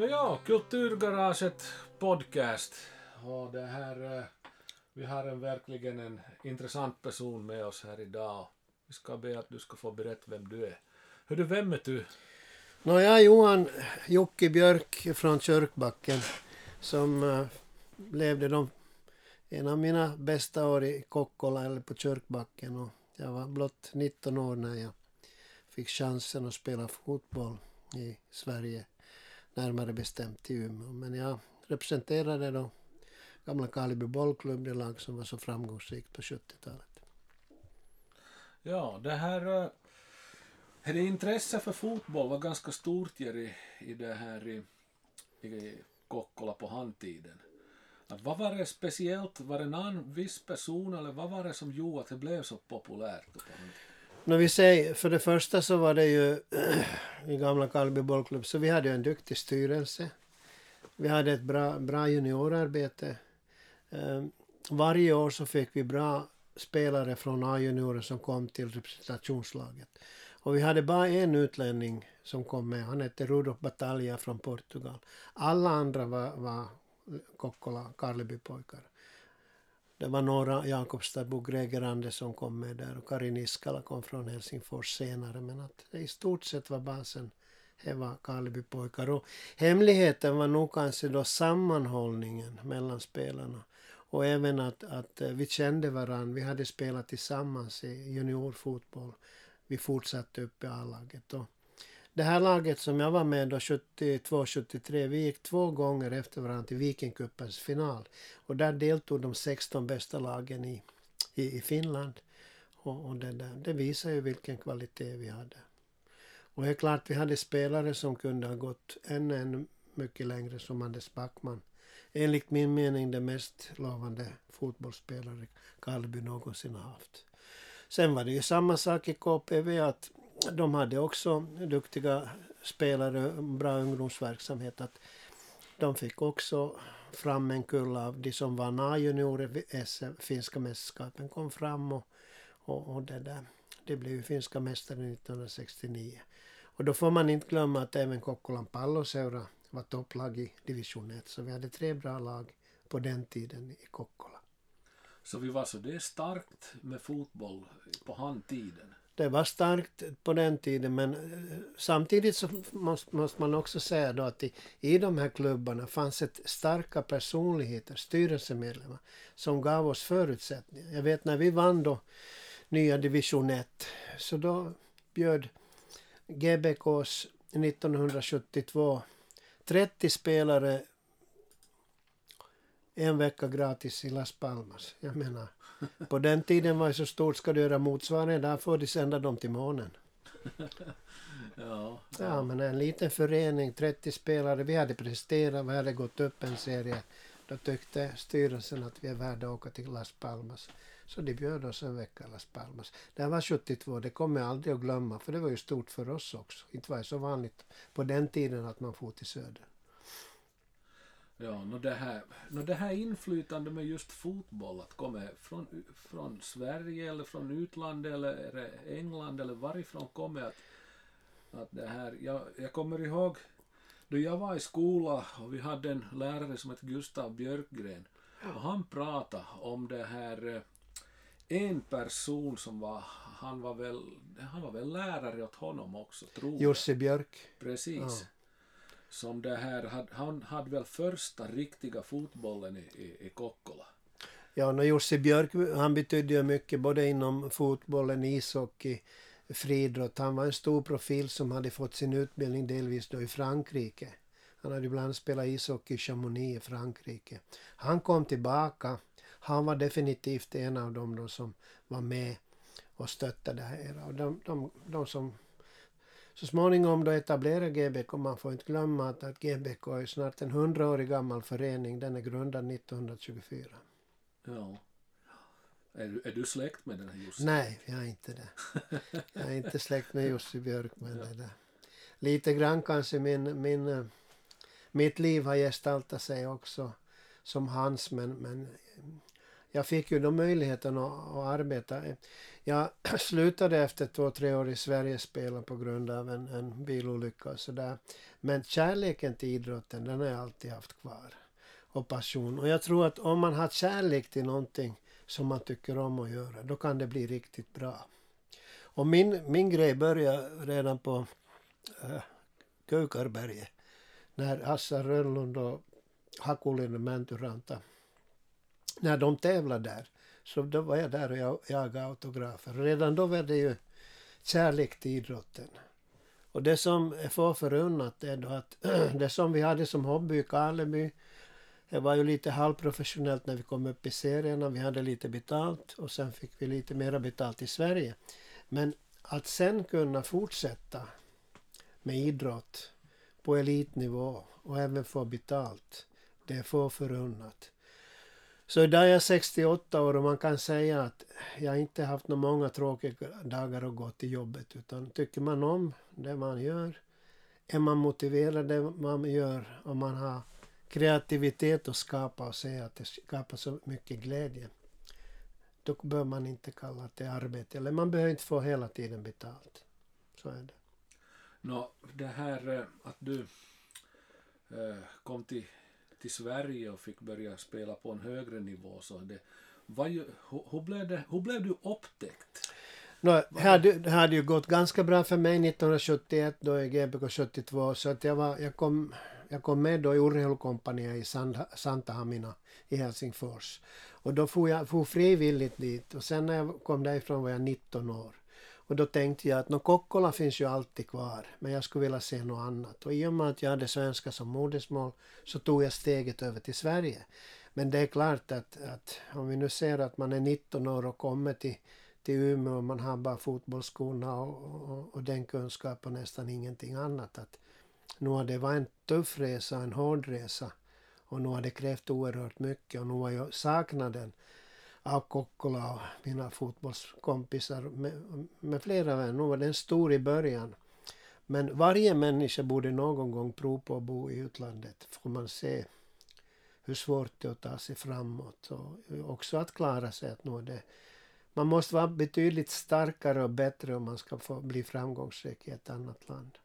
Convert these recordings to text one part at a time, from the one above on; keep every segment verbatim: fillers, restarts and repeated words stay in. Nå ja, Kulturgaraget podcast. Och det här, vi har en verkligen en intressant person med oss här idag. Vi ska be att du ska få berätta vem du är. Hör du, vem är du? Nå, jag är Johan Jocke Björk från Kyrkbacken som uh, levde de, en av mina bästa år i Kockola eller på Kyrkbacken. Och jag var blott nitton år när jag fick chansen att spela fotboll i Sverige, närmare bestämt i Umeå. Men jag representerade då gamla Karleby bollklubben, det lag som var så framgångsrikt på sjuttiotalet. Ja, det här, här intresse för fotboll var ganska stort i, i det här i, i Kockola på handtiden. Att vad var det speciellt, var det någon viss person eller vad var det som gjorde att det blev så populärt? När vi säger, för det första så var det ju i gamla Carleby bollklubben, så vi hade ju en duktig styrelse. Vi hade ett bra, bra juniorarbete. Varje år så fick vi bra spelare från A-juniorer som kom till representationslaget. Och vi hade bara en utlänning som kom med. Han hette Rudolf Batalia från Portugal. Alla andra var, var Kockola, Carleby pojkar. Det var några, Jakobstadbo, Greger Andersson kom med där och Karin Iskala kom från Helsingfors senare. Men att det i stort sett var basen, det var Karleby pojkar. Och hemligheten var nog kanske då sammanhållningen mellan spelarna. Och även att, att vi kände varann, vi hade spelat tillsammans i juniorfotboll. Vi fortsatte upp i A-laget. Och det här laget som jag var med då sjuttiotvå sjuttiotre, vi gick två gånger efter varandra till Vikingkuppens final. Och där deltog de sexton bästa lagen i, i, i Finland. Och, och det, där, det visar ju vilken kvalitet vi hade. Och det är klart vi hade spelare som kunde ha gått ännu, ännu mycket längre, som Anders Backman. Enligt min mening det mest lovande fotbollsspelare Karleby någonsin har haft. Sen var det ju samma sak i K P V, att de hade också duktiga spelare, bra ungdomsverksamhet. Att de fick också fram en kull av de som vann A-juniorer, S M, finska mästerskapen kom fram och, och, och det där. Det blev ju finska mästaren nittonhundrasextionio. Och då får man inte glömma att även Kockolan Palloseura var topplag i division ett. Så vi hade tre bra lag på den tiden i Kockola. Så vi var så det starkt med fotboll på handtiden? Det var starkt på den tiden, men samtidigt så måste, måste man också säga då att i, i de här klubbarna fanns ett starka personligheter, styrelsemedlemmar, som gav oss förutsättningar. Jag vet när vi vann då nya division ett, så då bjöd G B K:s nittonhundrasjuttiotvå trettio spelare en vecka gratis i Las Palmas. Jag menar, på den tiden var det så stort, ska du göra motsvarande, därför de sända dem till månen. Ja, ja, men en liten förening, trettio spelare, vi hade presterat, vi hade gått upp en serie. Då tyckte styrelsen att vi är värda att åka till Las Palmas. Så de bjöd oss en vecka Las Palmas. Det var sjuttiotvå, det kommer jag aldrig att glömma, för det var ju stort för oss också. Inte var det så vanligt på den tiden att man for till söder. Ja, nå det här, nå det här inflytande med just fotboll, att komma från, från Sverige eller från utlandet eller England eller varifrån kommer att, att det här, jag, jag kommer ihåg då jag var i skola och vi hade en lärare som hette Gustav Björkgren och han pratade om det här. En person som var, han var väl, han var väl lärare åt honom också, tror jag. Jussi Björk. Precis. Ja. Som det här, han hade väl första riktiga fotbollen i, i, i Kockola. Ja, när Jussi Björk, han betydde ju mycket både inom fotbollen, ishockey, friidrott. Han var en stor profil som hade fått sin utbildning delvis då i Frankrike. Han hade ibland spelat ishockey i Chamonix i Frankrike. Han kom tillbaka. Han var definitivt en av dem då som var med och stöttade det här. Och de, de, de som så småningom då etablerade Gebäck, och man får inte glömma att, att Gebäck är snart en hundraårig gammal förening. Den är grundad nittonhundratjugofyra. Ja. Är, är du släkt med den här Jussi? Nej, jag är inte det. Jag är inte släkt med Jussi Björk, men ja. Det där. Lite grann kanske min, min, mitt liv har gestaltat sig också som hans, men, men jag fick ju då möjligheten att, att arbeta. Jag slutade efter två, tre år i Sverige spela på grund av en, en bilolycka och sådär. Men kärleken till idrotten, den har jag alltid haft kvar. Och passion. Och jag tror att om man har kärlek till någonting som man tycker om att göra, då kan det bli riktigt bra. Och min, min grej började redan på äh, Kaukarberget. När Assa Rönlund och Hakolin och Mänturanta, när de tävlade där, så då var jag där och jag jagade autografer. Redan då var det ju kärlek till idrotten. Och det som är för förunnat är då att det som vi hade som hobby i Carleby, det var ju lite halvprofessionellt när vi kom upp i serierna. Vi hade lite betalt och sen fick vi lite mer betalt i Sverige. Men att sen kunna fortsätta med idrott på elitnivå och även få betalt, det är få förunnat. Så idag är jag sextioåtta år och man kan säga att jag inte haft några många tråkiga dagar att gå till jobbet. Utan tycker man om det man gör, är man motiverad det man gör och man har kreativitet och skapa och säga att det skapar så mycket glädje, då bör man inte kalla det arbete. Eller man behöver inte få hela tiden betalt. Så är det. Nå, det här att du kom till, till Sverige och fick börja spela på en högre nivå. Så det, vad, hur, blev det, hur blev du upptäckt? Nå, hade, det hade ju gått ganska bra för mig nittonhundrasjuttioett, då i G B K sjuttiotvå. Så att jag, var, jag kom... Jag kom med då i Orgelkompaniet i Santa Hamina i Helsingfors. Och då får jag for frivilligt dit. Och sen när jag kom därifrån var jag nitton år. Och då tänkte jag att nå, Kockola finns ju alltid kvar. Men jag skulle vilja se något annat. Och i och med att jag hade svenska som modersmål så tog jag steget över till Sverige. Men det är klart att, att om vi nu ser att man är nitton år och kommer till, till Umeå och man har bara fotbollsskorna och, och, och den kunskapen och nästan ingenting annat, att nu har det varit en tuff resa, en hård resa. Och nu har det krävt oerhört mycket. Och nu har jag saknaden av Kockola och mina fotbollskompisar med, med flera vänner. Nu var den stor i början. Men varje människa borde någon gång prova på att bo i utlandet. Får man se hur svårt det är att ta sig framåt. Och också att klara sig. Att nå det. Man måste vara betydligt starkare och bättre om man ska få bli framgångsrik i ett annat land.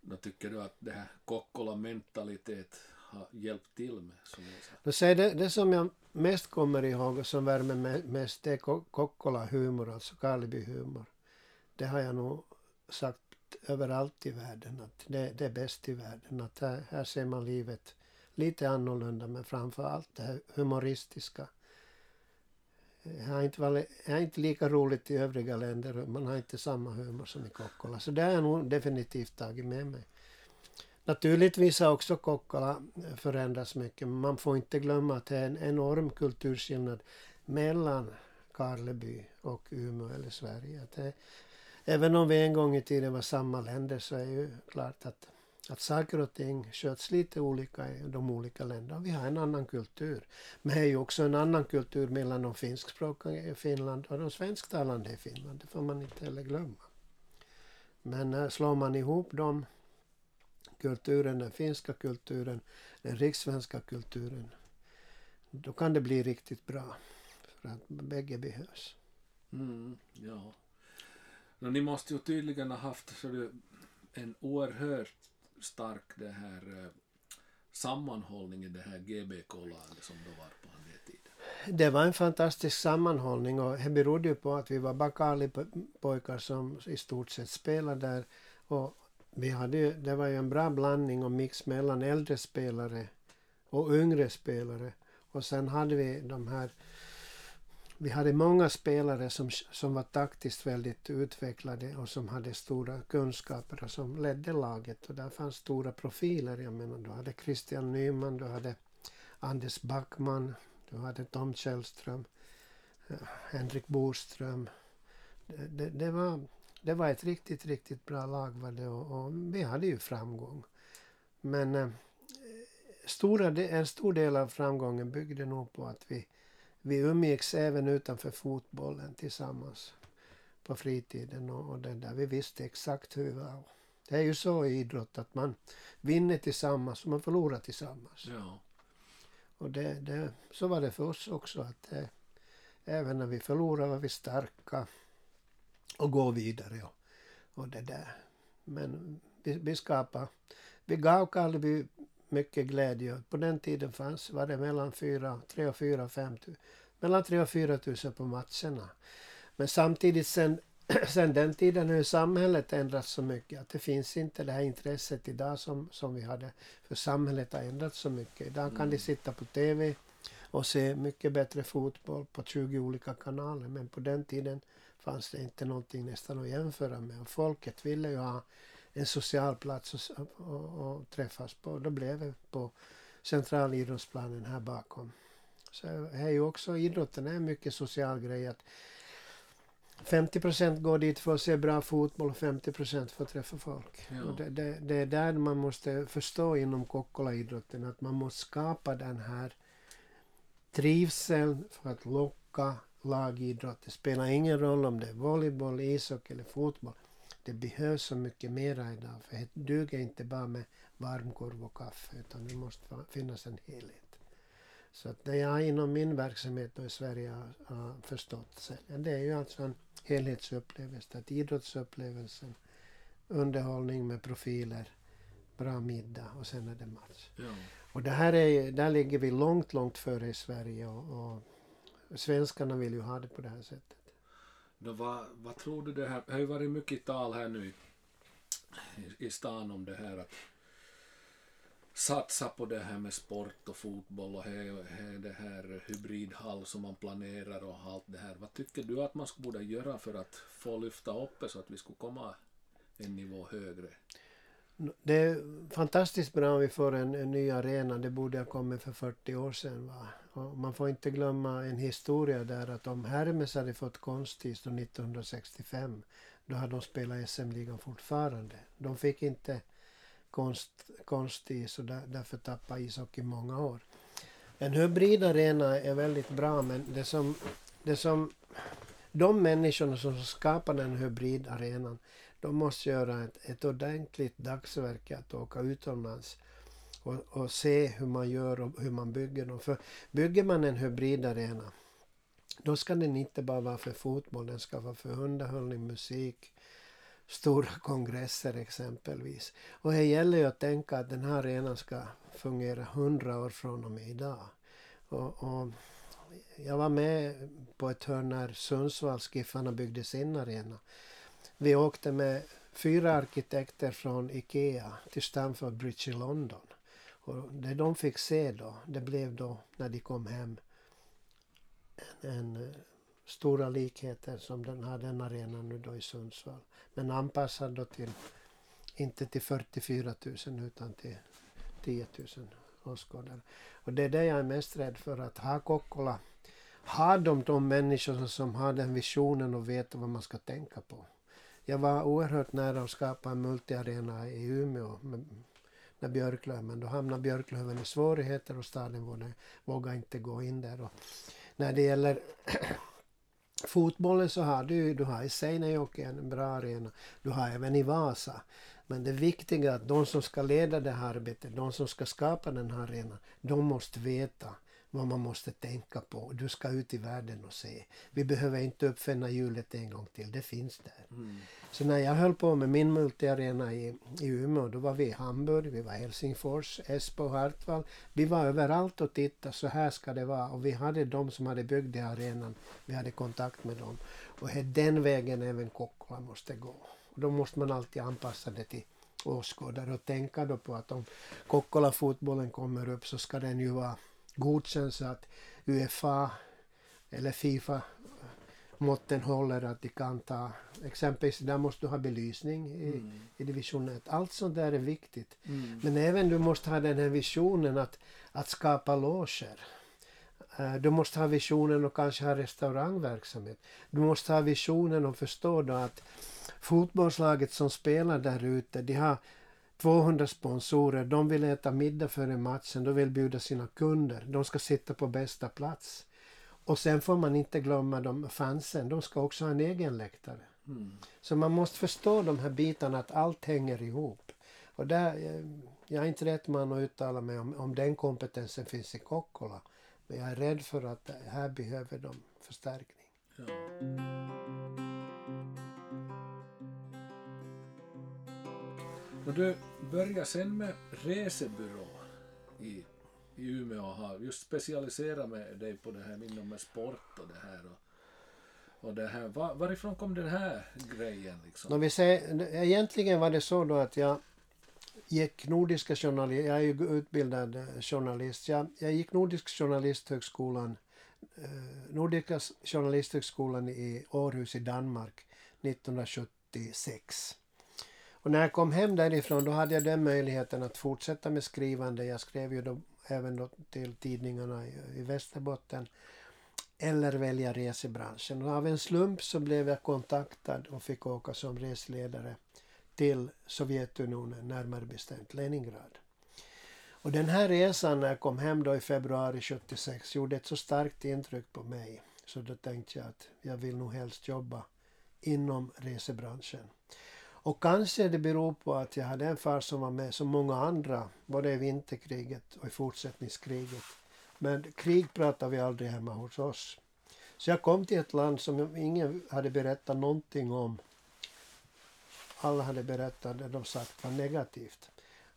Då tycker du att det här Kockola-mentalitet har hjälpt till med? Som jag sa. Det, det som jag mest kommer ihåg och som värmer mest är Kockola-humor, alltså Karleby-humor. Det har jag nog sagt överallt i världen, att det, det är bäst i världen. Att här, här ser man livet lite annorlunda, men framför allt det här humoristiska. Det har inte, varit, det har inte lika roligt i övriga länder. Man har inte samma humor som i Kockola. Så det har jag nog definitivt tagit med mig. Naturligtvis har också Kockola förändrats mycket. Men man får inte glömma att det är en enorm kulturskillnad mellan Karleby och Umeå eller Sverige. Att det, även om vi en gång i tiden var samma länder, så är det ju klart att, att saker och ting sköts lite olika i de olika länderna. Vi har en annan kultur. Men det är ju också en annan kultur mellan de finskspråkiga i Finland och de svensktalande i Finland. Det får man inte heller glömma. Men slår man ihop de kulturen, den finska kulturen, den rikssvenska kulturen, då kan det bli riktigt bra. För att bägge behövs. Mm, ja. Men ni måste ju tydligen ha haft så det, en oerhört stark det här eh, sammanhållning i det här G B K-laget som då var på den tiden. Det var en fantastisk sammanhållning, och det berodde ju på att vi var Bakali-pojkar som i stort sett spelade där, och vi hade ju, det var ju en bra blandning och mix mellan äldre spelare och yngre spelare, och sen hade vi de här vi hade många spelare som, som var taktiskt väldigt utvecklade och som hade stora kunskaper och som ledde laget. Och där fanns stora profiler. Jag menar, du hade Christian Nyman, du hade Anders Backman, du hade Tom Kjellström, Henrik Boström. Det, det, det, var, det var ett riktigt, riktigt bra lag var det, och, och vi hade ju framgång. Men eh, stora, en stor del av framgången byggde nog på att vi Vi umgicks även utanför fotbollen tillsammans på fritiden, och, och det där. Vi visste exakt hur vi var. Det är ju så i idrott att man vinner tillsammans och man förlorar tillsammans. Ja. Och det, det, så var det för oss också, att eh, även när vi förlorade var vi starka och går vidare och, och det där. Men vi, vi skapade, vi gav Karleby mycket glädje. På den tiden fanns, var det mellan tre och fyra tusen på matcherna. Men samtidigt sen, sen den tiden har samhället ändrats så mycket att det finns inte det här intresset idag som, som vi hade. För samhället har ändrats så mycket. Idag kan mm. de sitta på tv och se mycket bättre fotboll på tjugo olika kanaler. Men på den tiden fanns det inte någonting nästan att jämföra med. Och folket ville ju ha en social plats att och, och träffas på. Då blev det på centralidrottsplanen här bakom. Så är ju också idrotten är mycket social grej att femtio procent går dit för att se bra fotboll och femtio procent för att träffa folk. Ja. Och det, det, det är där man måste förstå inom Kockola-idrotten att man måste skapa den här trivseln för att locka lagidrott. Det spelar ingen roll om det är volleyboll, ishockey eller fotboll. Det behövs så mycket mera idag, för det duger inte bara med varmkorv och kaffe utan det måste finnas en helhet. Så att det jag inom min verksamhet i Sverige har förstått sen, det är ju alltså en helhetsupplevelse, att idrottsupplevelsen, underhållning med profiler, bra middag och sen är det match. Ja. Och det här är, där ligger vi långt, långt före i Sverige och, och svenskarna vill ju ha det på det här sättet. Då, vad, vad tror du det här, det har ju varit mycket tal här nu i, i stan om det här att satsa på det här med sport och fotboll och det här hybridhall som man planerar och allt det här. Vad tycker du att man borde göra för att få lyfta upp det så att vi skulle komma en nivå högre? Det är fantastiskt bra om vi får en, en ny arena. Det borde ha kommit för fyrtio år sedan. Va? Och man får inte glömma en historia där att om Hermes hade fått konstis då nittonhundrasextiofem, då hade de spelat S M-ligan fortfarande. De fick inte konst, konstis och där, därför tappade ishockey många år. En hybrid arena är väldigt bra, men det som, det som de människorna som skapar den hybrid arenan, de måste göra ett, ett ordentligt dagsverke att åka utomlands och, och se hur man gör och hur man bygger dem. För bygger man en hybridarena, då ska den inte bara vara för fotboll, den ska vara för underhållning, musik, stora kongresser exempelvis. Och här gäller ju att tänka att den här arenan ska fungera hundra år från och med idag. Och, och jag var med på ett hörn när Sundsvallskiffarna byggde sin arena. Vi åkte med fyra arkitekter från Ikea till Stamford Bridge i London. Och det de fick se då, det blev då när de kom hem en, en stora likheter som den här den arenan nu då i Sundsvall. Men anpassad då till, inte till fyrtiofyra tusen utan till tio tusen åskådare. Och det är det jag är mest rädd för, att ha Kockola, har de de människor som har den visionen och vet vad man ska tänka på. Jag var oerhört nära att skapa en multiarena i Umeå när Björklöven, men då hamnade Björklöven i svårigheter och staden vågade inte gå in där. Och när det gäller fotbollen så har du, du har i Seinejoki en bra arena, du har även i Vasa. Men det viktiga är att de som ska leda det här arbetet, de som ska skapa den här arenan, de måste veta vad man måste tänka på. Du ska ut i världen och se. Vi behöver inte uppfinna hjulet en gång till. Det finns där. Mm. Så när jag höll på med min multiarena i, i Umeå, då var vi i Hamburg, vi var i Helsingfors, Esbo och Hartwall. Vi var överallt och tittade, så här ska det vara. Och vi hade de som hade byggt den arenan. Vi hade kontakt med dem. Och den vägen även Kockola måste gå. Och då måste man alltid anpassa det till åskådare och tänka då på att om Kockola-fotbollen kommer upp så ska den ju vara godkänd så att UEFA eller FIFA måtten håller, att de kan ta exempelvis, där måste du ha belysning i, mm. i divisionen. Allt sånt där är viktigt. Mm. Men även du måste ha den här visionen att, att skapa loger. Du måste ha visionen och kanske ha restaurangverksamhet. Du måste ha visionen och förstå då att fotbollslaget som spelar där ute, de har tvåhundra sponsorer, de vill äta middag före matchen, de vill bjuda sina kunder, de ska sitta på bästa plats. Och sen får man inte glömma de fansen, de ska också ha en egen läktare. Mm. Så man måste förstå de här bitarna, att allt hänger ihop. Och där, jag är inte rätt man att uttala mig om, om den kompetensen finns i Kockola. Men jag är rädd för att här behöver de förstärkning. Ja. Och du börjar sen med resebyrå i, i Umeå och har just specialiserat med dig på det här inom med sport och det här. Och, och det här. Var, varifrån kom den här grejen? Liksom? Om vi säger, egentligen var det så då att jag gick nordiska journalist, jag är ju utbildad journalist. Jag, jag gick nordisk journalisthögskolan, eh, nordiska journalisthögskolan i Aarhus i Danmark nittonhundrasjuttiosex. Och när jag kom hem därifrån då hade jag den möjligheten att fortsätta med skrivande. Jag skrev ju då även då till tidningarna i, i Västerbotten eller välja resebranschen. Och av en slump så blev jag kontaktad och fick åka som resledare till Sovjetunionen, närmare bestämt Leningrad. Och den här resan när jag kom hem då i februari sjuttiosex gjorde ett så starkt intryck på mig. Så då tänkte jag att jag vill nog helst jobba inom resebranschen. Och kanske det beror på att jag hade en far som var med som många andra, både i vinterkriget och i fortsättningskriget. Men krig pratade vi aldrig hemma hos oss. Så jag kom till ett land som ingen hade berättat någonting om. Alla hade berättat det de sagt var negativt.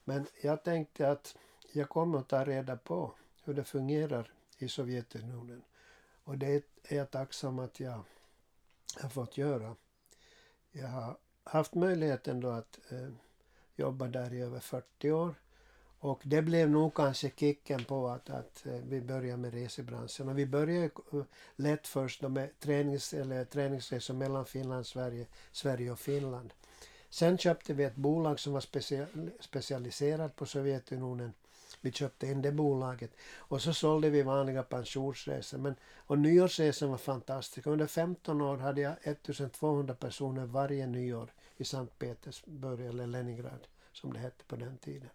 Men jag tänkte att jag kommer att ta reda på hur det fungerar i Sovjetunionen. Och det är jag tacksam att jag har fått göra. Jag har haft möjligheten då att eh, jobba där i över fyrtio år. Och det blev nog kanske kicken på att, att eh, vi börjar med resebranschen. Och vi började eh, lätt först med tränings, eller träningsresor mellan Finland, Sverige, Sverige och Finland. Sen köpte vi ett bolag som var special, specialiserat på Sovjetunionen. Vi köpte in det bolaget. Och så sålde vi vanliga pensionsresor. Men, och nyårsresan var fantastisk. Under femton år hade jag ettusentvåhundra personer varje nyår i Sankt Petersburg eller Leningrad som det hette på den tiden.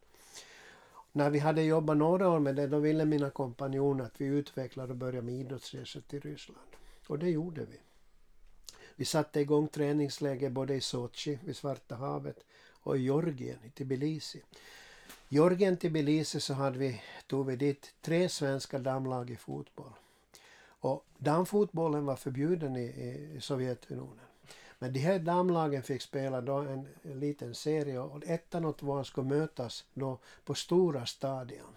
När vi hade jobbat några år med det då ville mina kompanjoner att vi utvecklade och började med idrottsresor till Ryssland. Och det gjorde vi. Vi satte igång träningsläger både i Sochi, vid Svarta havet, och i Georgien, i Tbilisi. Georgien, Tbilisi så hade vi, tog vi dit tre svenska damlag i fotboll. Och damfotbollen var förbjuden i, i Sovjetunionen. Men de här damlagen fick spela då en, en liten serie och ettan och tvåan skulle mötas då på stora stadion.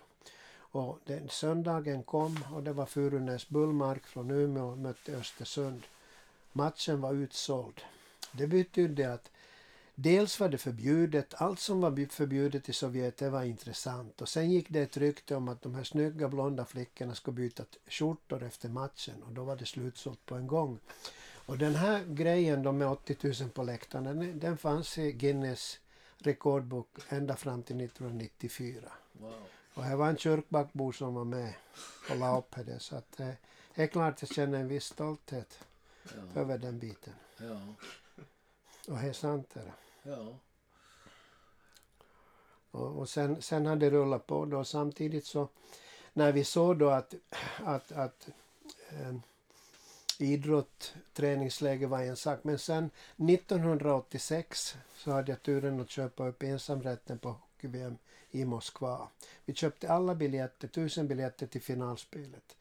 Och den söndagen kom och det var Furunäs Bullmark från Umeå mötte Östersund. Matchen var utsåld. Det betydde att dels var det förbjudet, allt som var förbjudet i Sovjet det var intressant. Och sen gick det ett rykte om att de här snygga blonda flickorna skulle byta skjortor efter matchen. Och då var det slutsålt på en gång. Och den här grejen då med åttio tusen på läktaren, den fanns i Guinness rekordbok ända fram till nittonhundranittiofyra. Wow. Och här var en Kyrkbackbo som var med och la upp det. Så att, eh, det är klart att jag känner en viss stolthet. Ja. Över den biten. Ja. Och det är sant det. Ja. Och, och sen, sen hade det rullat på då. Samtidigt så när vi såg då att, att, att eh, idrott, träningsläge var en sak. Men sen nittonhundraåttiosex så hade jag turen att köpa upp ensamrätten på Hockey-V M i Moskva. Vi köpte alla biljetter, tusen biljetter till finalspelet.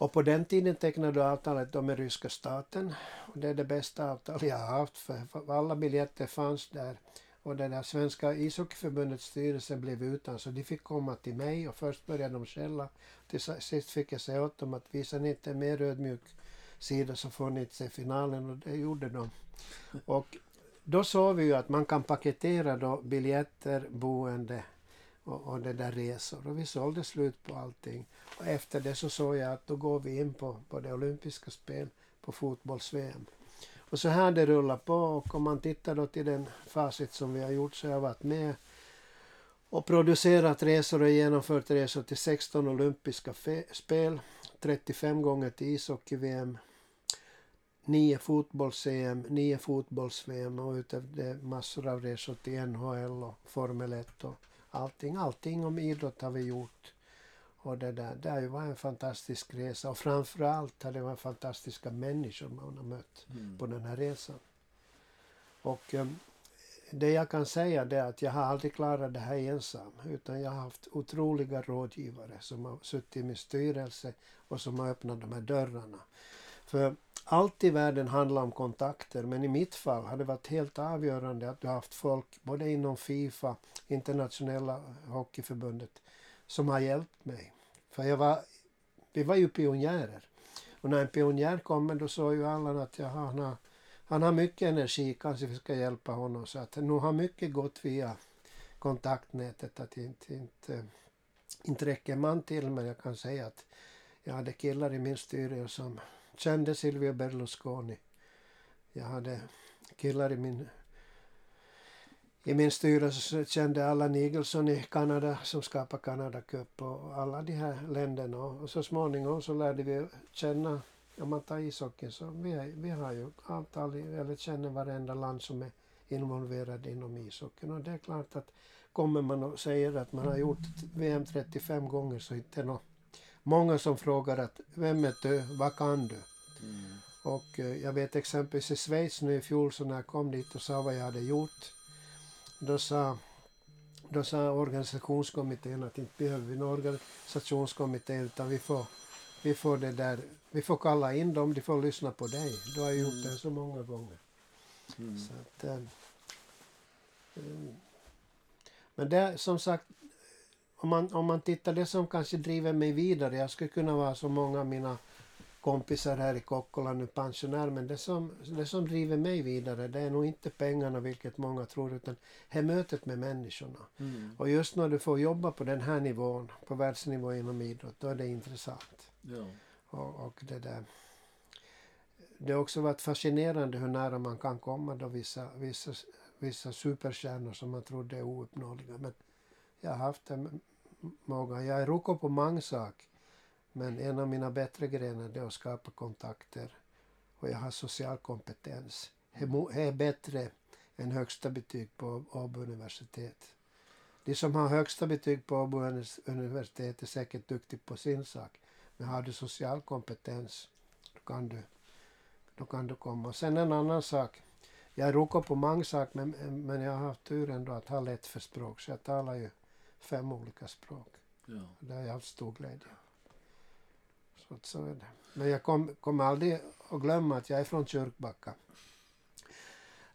Och på den tiden tecknade avtalet då med ryska staten. Och det är det bästa avtal jag har haft för alla biljetter fanns där. Och den där svenska ishockeyförbundets styrelse blev utan så de fick komma till mig och först började de skälla. Till sist fick jag säga åt dem att visa ni inte mer ödmjuk sida så får ni inte se finalen och det gjorde de. Och då såg vi ju att man kan paketera då biljetter, boende och, och det där resor. Och vi sålde slut på allting. Och efter det så såg jag att då går vi in på, på det olympiska spel på fotbolls-V M. Och så här det rullar på och om man tittar då till den facit som vi har gjort så har jag varit med och producerat resor och genomfört resor till sexton olympiska fe- spel, trettiofem gånger till ishockey-V M, nio fotbolls-E M, nio fotbolls-V M och utav det massor av resor till N H L och Formel ett och allting, allting om idrott har vi gjort. Och det där, det var en fantastisk resa och framförallt hade det varit fantastiska människor man har mött mm. på den här resan. Och eh, det jag kan säga är att jag har aldrig klarat det här ensam, utan jag har haft otroliga rådgivare som har suttit i min styrelse och som har öppnat de här dörrarna. För allt i världen handlar om kontakter, men i mitt fall har det varit helt avgörande att du har haft folk både inom FIFA, internationella hockeyförbundet, som har hjälpt mig. För jag var, vi var ju pionjärer. Och när en pionjär kommer då såg ju alla att jag, han, har, han har mycket energi, kanske vi ska hjälpa honom. Så att nu har mycket gått via kontaktnätet, att inte, inte, inte räcker man till, men jag kan säga att jag hade killar i min styrelse som kände Silvio Berlusconi. Jag hade killar i min, i min styrelse kände alla Nigelsson i Kanada som skapade Kanada-cup och alla de här länderna. Och så småningom så lärde vi känna, om man tar ishockey så vi, vi har ju avtal, eller känner varenda land som är involverad inom ishockeyn. Och det är klart att kommer man och säger att man har gjort V M trettiofem gånger så inte något. Många som frågar att vem är du, vad kan du? Mm. Och jag vet exempelvis i Schweiz nu i fjol så när jag kom dit och sa vad jag hade gjort. Då sa, då sa organisationskommittén att inte behöver vi en organisationskommitté utan vi får, vi får det där, vi får kalla in dem, de får lyssna på dig. Du har gjort det så många gånger. Mm. Så att, äh, äh, men det som sagt. Om man, om man tittar det som kanske driver mig vidare, jag skulle kunna vara som många av mina kompisar här i Kockola nu pensionär, men det som, det som driver mig vidare det är nog inte pengarna vilket många tror utan här mötet med människorna. Mm. Och just när du får jobba på den här nivån, på världsnivå inom idrott, då är det intressant. Ja. Och, och det där. Det har också varit fascinerande hur nära man kan komma då vissa, vissa, vissa superstjärnor som man trodde är ouppnåeliga, men jag har haft en många. Jag är roko på många saker. Men en av mina bättre grejer är att skapa kontakter. Och jag har social kompetens. Jag är bättre än högsta betyg på Åbo universitet. De som har högsta betyg på Åbo universitet är säkert duktig på sin sak. Men har du social kompetens då kan du, då kan du komma. Och sen en annan sak. Jag är roko på många saker men, men jag har haft tur ändå att ha lätt för språk. Så jag talar ju fem olika språk. Ja. Det har jag haft stor glädje. Så, så är det. Men jag kommer kom aldrig att glömma att jag är från Kyrkbacken.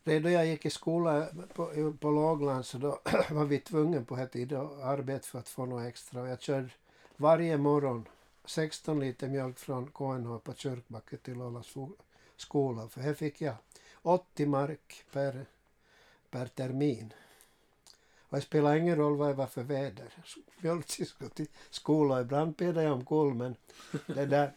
Redan jag gick i skola på, på Lågland så då var vi tvungen på ett arbete för att få något extra. Och jag körde varje morgon sexton liter mjölk från K N H på Kyrkbacken till Ålands skola. För här fick jag åttio mark per, per termin. Och det spelar ingen roll vad det var för väder. Mjölktis skulle till skola. Ibland pedade jag om koll, men det där.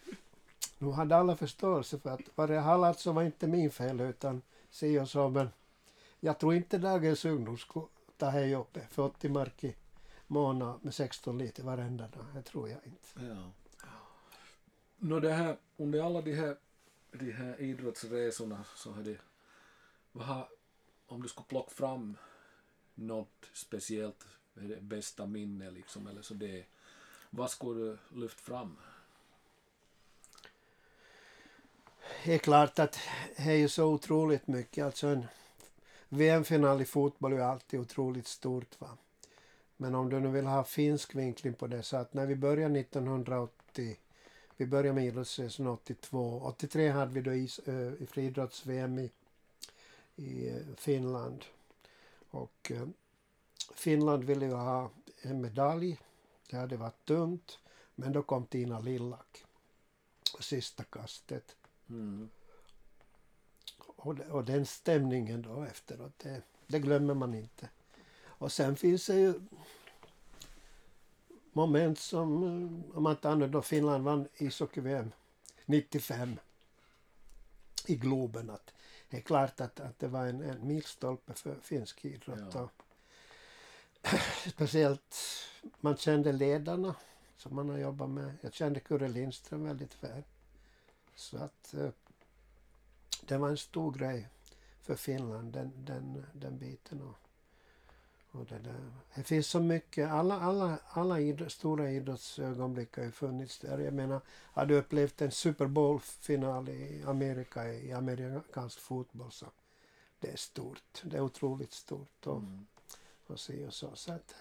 Nu hade alla förståelse för att var det hallat så var inte min fel utan se och så. Men jag tror inte dagens ungdom skulle ta här jobbet. För åttio mark i månad med sexton liter varenda dag. Det tror jag inte. Ja. Nå det här, under alla de här, de här idrottsresorna så hade det, vad, om du skulle plocka fram något speciellt bästa minne liksom eller så det. Vad skulle du lyfta fram? Det är klart att det är ju så otroligt mycket. Alltså en V M-final i fotboll är alltid otroligt stort va. Men om du nu vill ha finsk vinkling på det så att när vi började nittonhundraåttio vi började med idrottsresan åttiotvå. åttiotre hade vi då is, ö, i friidrotts-V M i, i Finland. Och eh, Finland ville ju ha en medalj, det hade varit tungt, men då kom Tina Lillak, sista kastet. Mm. Och, och den stämningen då efteråt, det, det glömmer man inte. Och sen finns det ju moment som, om man inte använder då Finland vann ishockey-V M nittiofem i Globen att det är klart att, att det var en, en milstolpe för finsk idrott. Ja. Speciellt man kände ledarna som man har jobbat med. Jag kände Kurre Lindström väldigt väl. Så att eh, det var en stor grej för Finland, den, den, den biten. Och, och det, där. Det finns så mycket. Alla, alla, alla idrott, stora idrottsögonblick har ju funnits där. Jag menar, har du upplevt en Super Bowl-final i Amerika, i amerikansk fotboll så det är stort. Det är otroligt stort och, mm. och se och så. Så att,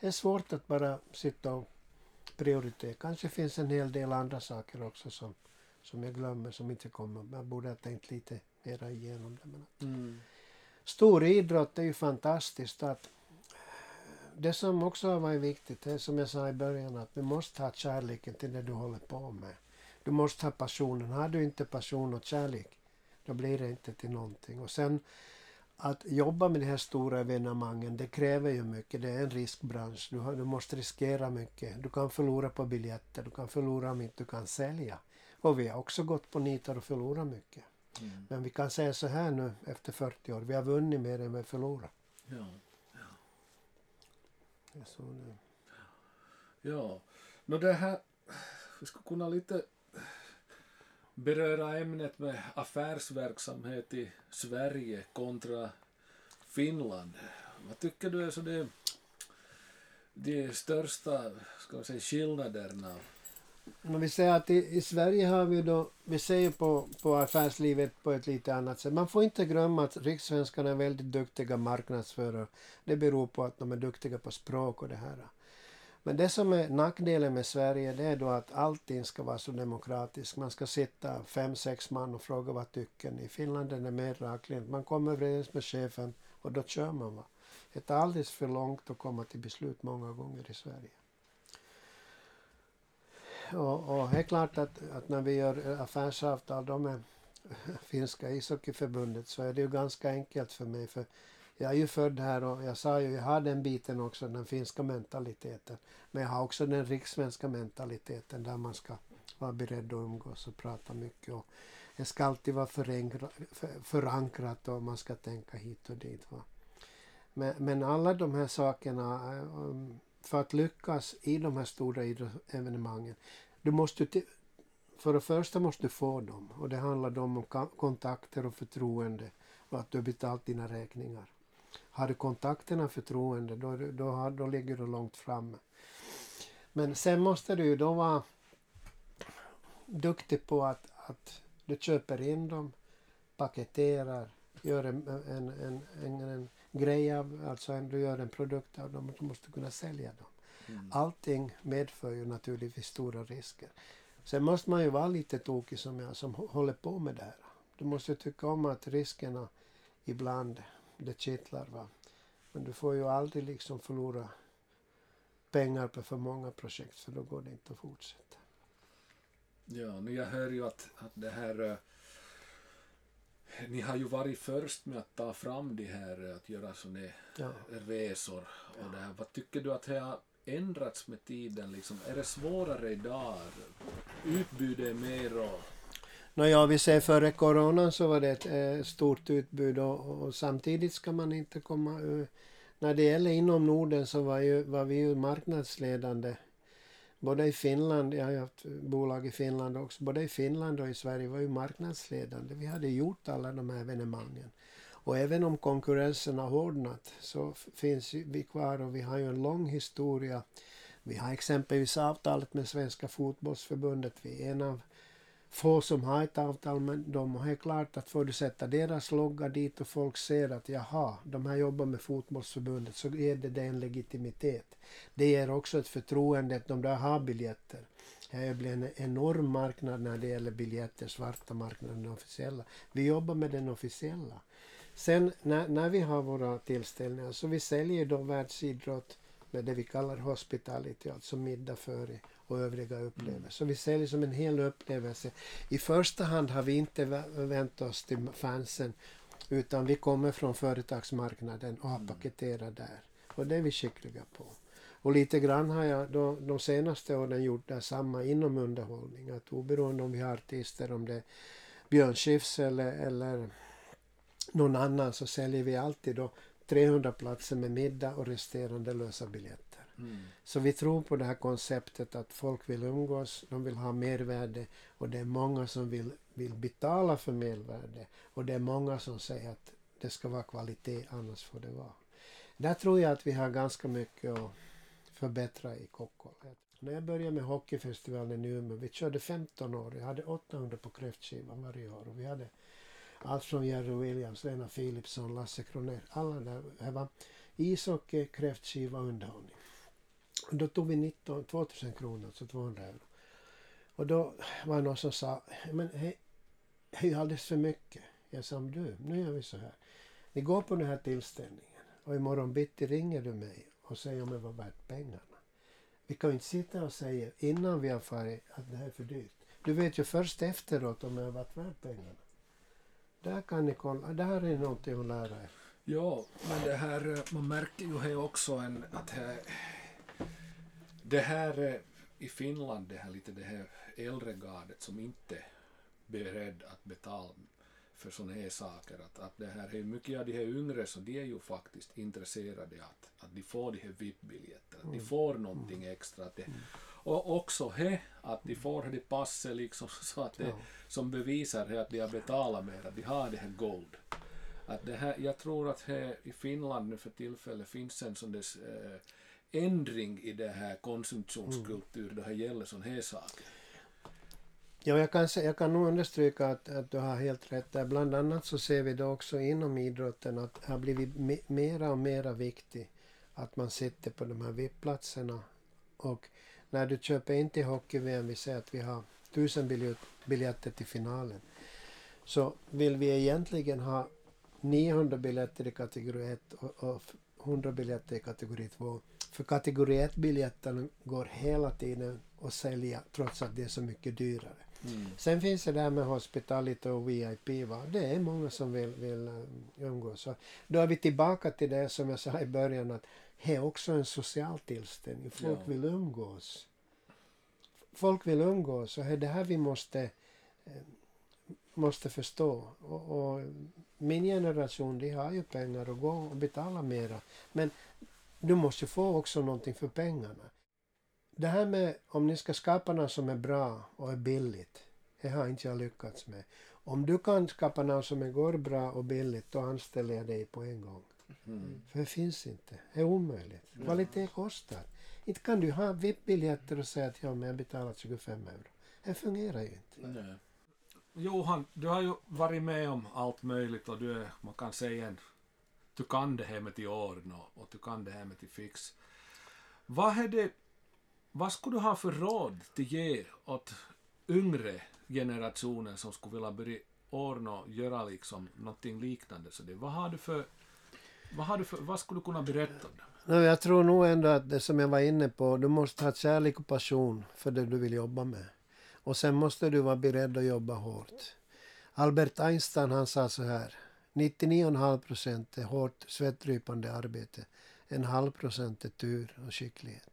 det är svårt att bara sitta och prioritera. Kanske finns en hel del andra saker också som, som jag glömmer, som inte kommer. Man borde ha tänkt lite mer igenom det. Men att, mm. stor idrott är ju fantastiskt. Att det som också har varit viktigt är, som jag sa i början, att du måste ha kärleken till det du håller på med. Du måste ha passionen. Har du inte passion och kärlek, då blir det inte till någonting. Och sen att jobba med de här stora evenemangen, det kräver ju mycket. Det är en riskbransch. Du, har, du måste riskera mycket. Du kan förlora på biljetter. Du kan förlora om inte du kan sälja. Och vi har också gått på nitar och förlorat mycket. Mm. Men vi kan säga så här nu efter fyrtio år. Vi har vunnit mer än vi har förlorat. Ja. Ja. Så nu. Ja. Men det här, vi skulle kunna lite beröra ämnet med affärsverksamhet i Sverige kontra Finland. Vad tycker du är så det, de största, ska man säga, skillnaderna? Men vi säger att i, i Sverige har vi då, vi ser på, på affärslivet på ett lite annat sätt. Man får inte glömma att rikssvenskarna är väldigt duktiga marknadsförare. Det beror på att de är duktiga på språk och det här. Men det som är nackdelen med Sverige, det är då att allting ska vara så demokratiskt. Man ska sitta fem, sex man och fråga vad tycker ni. I Finland är det mer raklint. Man kommer överens med chefen och då kör man. Va? Det är alldeles för långt att komma till beslut många gånger i Sverige. Och, och det är klart att, att när vi gör affärsavtal då med Finska ishockeyförbundet, så är det ju ganska enkelt för mig. För jag är ju född här och jag sa ju jag har den biten också, den finska mentaliteten. Men jag har också den rikssvenska mentaliteten där man ska vara beredd att umgås och prata mycket. Och det ska alltid vara förankrat och man ska tänka hit och dit. Va? Men, men alla de här sakerna, för att lyckas i de här stora evenemangen, du måste till, för det första måste du få dem. Och det handlar då om kontakter och förtroende och att du har betalt dina räkningar. Har du kontakterna förtroende, då, då, då ligger du långt framme. Men sen måste du då vara duktig på att, att du köper in dem, paketerar, gör en, en, en, en, en grej av, alltså du gör en produkt av dem och du måste kunna sälja dem. Mm. Allting medför ju naturligtvis stora risker. Sen måste man ju vara lite tokig som jag som håller på med det här. Du måste tycka om att riskerna ibland, det kittlar, va. Men du får ju aldrig liksom förlora pengar på för många projekt, för då går det inte att fortsätta. Ja, nu jag hör ju att, att det här eh, ni har ju varit först med att ta fram det här, att göra sådana ja. resor och ja. det här. Vad tycker du att det har ändrats med tiden liksom? Är det svårare idag? Utbudet är mer och Nå ja, vi ser före coronan så var det ett eh, stort utbud och, och samtidigt ska man inte komma ur. När det gäller inom Norden så var, ju, var vi ju marknadsledande. Både i Finland, jag har ju haft bolag i Finland också, både i Finland och i Sverige var ju marknadsledande. Vi hade gjort alla de här evenemangen. Och även om konkurrensen har hårdnat så finns vi kvar och vi har ju en lång historia. Vi har exempelvis avtalet med Svenska fotbollsförbundet. Vi är en av få som har ett avtal med dem, och det är klart att får du sätta deras logga dit och folk ser att jaha, de här jobbar med fotbollsförbundet, så ger det en legitimitet. Det ger också ett förtroende att de där har biljetter. Det blir en enorm marknad när det gäller biljetter, svarta marknaden, den officiella. Vi jobbar med den officiella. Sen när, när vi har våra tillställningar så vi säljer då världsidrott med det vi kallar hospitality, alltså middag före och övriga upplevelser. Mm. Så vi säljer som en hel upplevelse. I första hand har vi inte vänt oss till fansen, utan vi kommer från företagsmarknaden och har mm. paketerat där. Och det är vi skickliga på. Och lite grann har jag då, de senaste åren gjort det samma inom underhållning. Att oberoende om vi har artister, om det är Björn Schiffs eller, eller någon annan, så säljer vi alltid då trehundra platser med middag och resterande lösa biljetter. Mm. Så vi tror på det här konceptet att folk vill umgås, de vill ha mervärde, och det är många som vill, vill betala för mervärde, och det är många som säger att det ska vara kvalitet, annars får det vara. Där tror jag att vi har ganska mycket att förbättra i Kockola. När jag började med hockeyfestivalen i Umeå, vi körde femton år, jag hade åttahundra på kräftskivan varje år och vi hade Alfsson, Jerry Williams, Lena Philipsson, Lasse Kroner. Alla där, här var ishockey, kräftskiva och underhållning. Och då tog vi nitton, tvåtusen kronor, alltså tvåhundra euro. Och då var det någon som sa, men hej, det är ju alldeles för mycket. Jag sa, du, nu gör vi så här. Ni går på den här tillställningen och imorgon bitti ringer du mig och säger om det var värt pengarna. Vi kan ju inte sitta och säga innan vi har farit att det här är för dyrt. Du vet ju först efteråt om det har varit värt pengarna. Där kan ni kolla, det här är någonting att lära er. Ja, men det här, man märker ju här också en, att här, det här i Finland, det här lite det här äldre gardet som inte beredd att betala för sådana här saker, att, att det här är mycket av de här yngre, så de är ju faktiskt intresserade att, att de får de här V I P-biljetter, att de får någonting extra, att det, och också här att de får det passet liksom, så att det, som bevisar att de har betalat mer, att de har det här gold, att det här, jag tror att här i Finland nu för tillfället finns en sån där äh, ändring i det här konsumtionskultur, det här gäller sådana här saker. Ja, jag kan, jag kan nog understryka att, att du har helt rätt. Bland annat så ser vi det också inom idrotten att det har blivit me, mera och mera viktigt att man sitter på de här V I P-platserna. Och när du köper in till Hockey-V M, vi säger att vi har tusen biljet, biljetter till finalen, så vill vi egentligen ha niohundra biljetter i kategori ett och, och hundra biljetter i kategori två. För kategori ett-biljetterna går hela tiden att sälja trots att det är så mycket dyrare. Mm. Sen finns det där med hospitality och V I P. Va? Det är många som vill, vill umgås. Så då är vi tillbaka till det som jag sa i början, att det är också en social tillställning. Folk ja. vill umgås. Folk vill umgås, så det här vi måste, måste förstå. Och, och min generation, de har ju pengar att gå och betala mera. Men du måste få också någonting för pengarna. Det här med om ni ska skapa något som är bra och är billigt, det har inte jag lyckats med. Om du kan skapa något som går bra och billigt, då anställer jag dig på en gång. Mm. För det finns inte. Det är omöjligt. Kvalitet kostar. Inte kan du ha V I P-biljetter och säga att ja, men jag betalar tjugofem euro. Det fungerar ju inte. Nej. Johan, du har ju varit med om allt möjligt och du är, man kan säga en, du kan det här med till åren och du kan det här med till fix. Vad är det, vad skulle du ha för råd till ge åt yngre generationen som skulle vilja börja ordna och göra liksom någonting liknande? Så det, vad, har du för, vad, har du för, vad skulle du kunna berätta om det? Jag tror nog ändå att det som jag var inne på, du måste ha kärlek och passion för det du vill jobba med. Och sen måste du vara beredd att jobba hårt. Albert Einstein, han sa så här, nittionio komma fem procent är hårt svettdrypande arbete, en halv procent är tur och skicklighet.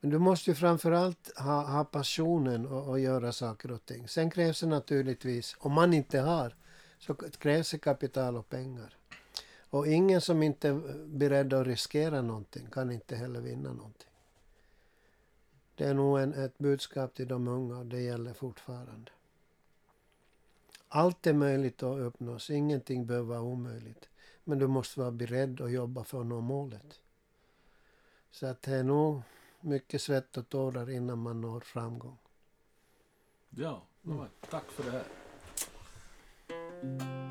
Men du måste ju framförallt ha, ha passionen och, och göra saker och ting. Sen krävs det naturligtvis, om man inte har, så krävs det kapital och pengar. Och ingen som inte är beredd att riskera någonting kan inte heller vinna någonting. Det är nog en, ett budskap till de unga och det gäller fortfarande. Allt är möjligt att uppnås, ingenting behöver vara omöjligt. Men du måste vara beredd att jobba för att nå målet. Så att det är nog mycket svett och tårar innan man når framgång. Ja, mm. Tack för det här.